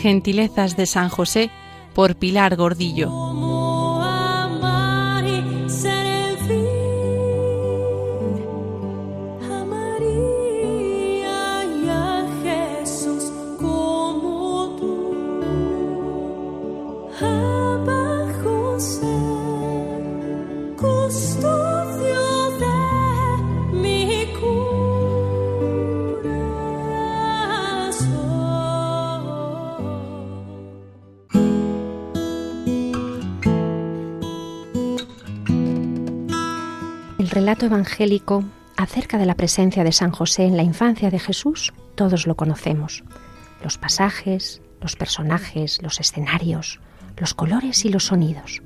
Gentilezas de San José, por Pilar Gordillo. El relato evangélico acerca de la presencia de San José en la infancia de Jesús, todos lo conocemos. Los pasajes, los personajes, los escenarios, los colores y los sonidos.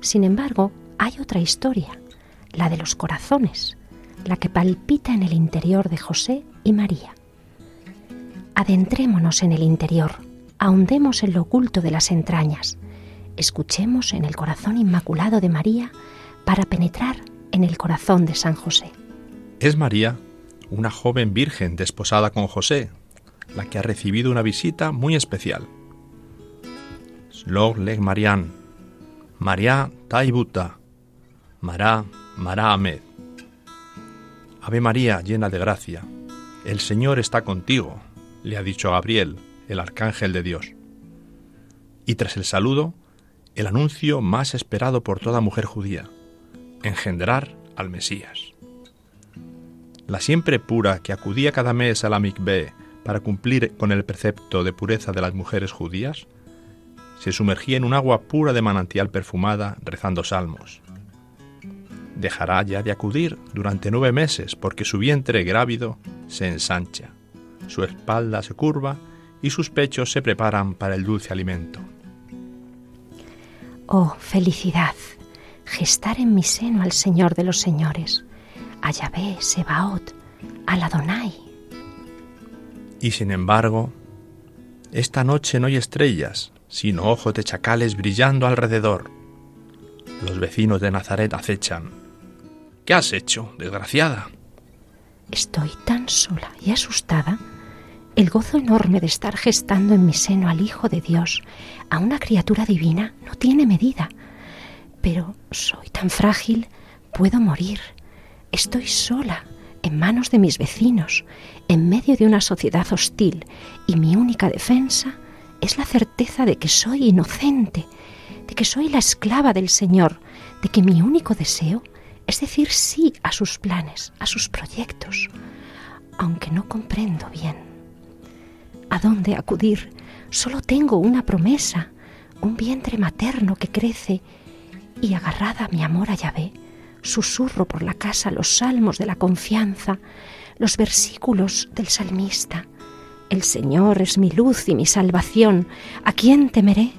Sin embargo, hay otra historia, la de los corazones, la que palpita en el interior de José y María. Adentrémonos en el interior, ahondemos en lo oculto de las entrañas, escuchemos en el corazón inmaculado de María para penetrar en el corazón de San José. Es María, una joven virgen desposada con José, la que ha recibido una visita muy especial. Slog leg Marian, María Taibuta, Mará, Mará Ahmed. Ave María, llena de gracia, el Señor está contigo, le ha dicho Gabriel, el arcángel de Dios. Y tras el saludo, el anuncio más esperado por toda mujer judía: engendrar al Mesías. La siempre pura que acudía cada mes a la Mikveh para cumplir con el precepto de pureza de las mujeres judías, se sumergía en un agua pura de manantial perfumada rezando salmos. Dejará ya de acudir durante 9 meses porque su vientre grávido se ensancha, su espalda se curva y sus pechos se preparan para el dulce alimento. ¡Oh, felicidad! Gestar en mi seno al Señor de los señores, a Yahvé, Sebaot, al Adonai. Y sin embargo, esta noche no hay estrellas, sino ojos de chacales brillando alrededor. Los vecinos de Nazaret acechan. ¿Qué has hecho, desgraciada? Estoy tan sola y asustada. El gozo enorme de estar gestando en mi seno al Hijo de Dios, a una criatura divina, no tiene medida. Pero soy tan frágil, puedo morir. Estoy sola, en manos de mis vecinos, en medio de una sociedad hostil, y mi única defensa es la certeza de que soy inocente, de que soy la esclava del Señor, de que mi único deseo es decir sí a sus planes, a sus proyectos, aunque no comprendo bien. ¿A dónde acudir? Solo tengo una promesa, un vientre materno que crece. Y agarrada a mi amor a Yahvé, susurro por la casa los salmos de la confianza, los versículos del salmista. El Señor es mi luz y mi salvación. ¿A quién temeré?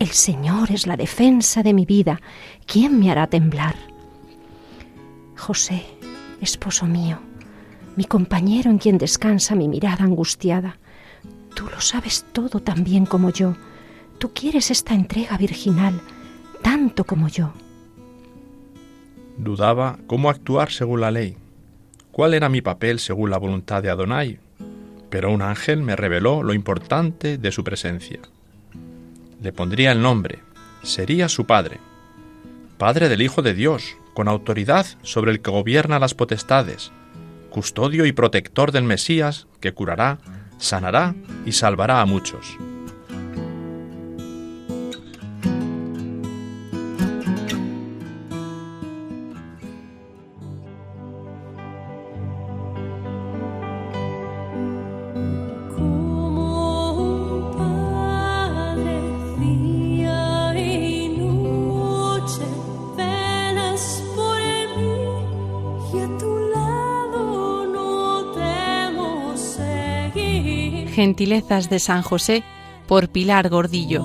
El Señor es la defensa de mi vida. ¿Quién me hará temblar? José, esposo mío, mi compañero en quien descansa mi mirada angustiada, tú lo sabes todo tan bien como yo. Tú quieres esta entrega virginal, tanto como yo. Dudaba cómo actuar según la ley, cuál era mi papel según la voluntad de Adonai, pero un ángel me reveló lo importante de su presencia. Le pondría el nombre, sería su padre, padre del Hijo de Dios, con autoridad sobre el que gobierna las potestades, custodio y protector del Mesías que curará, sanará y salvará a muchos. Gentilezas de San José, por Pilar Gordillo.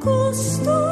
José,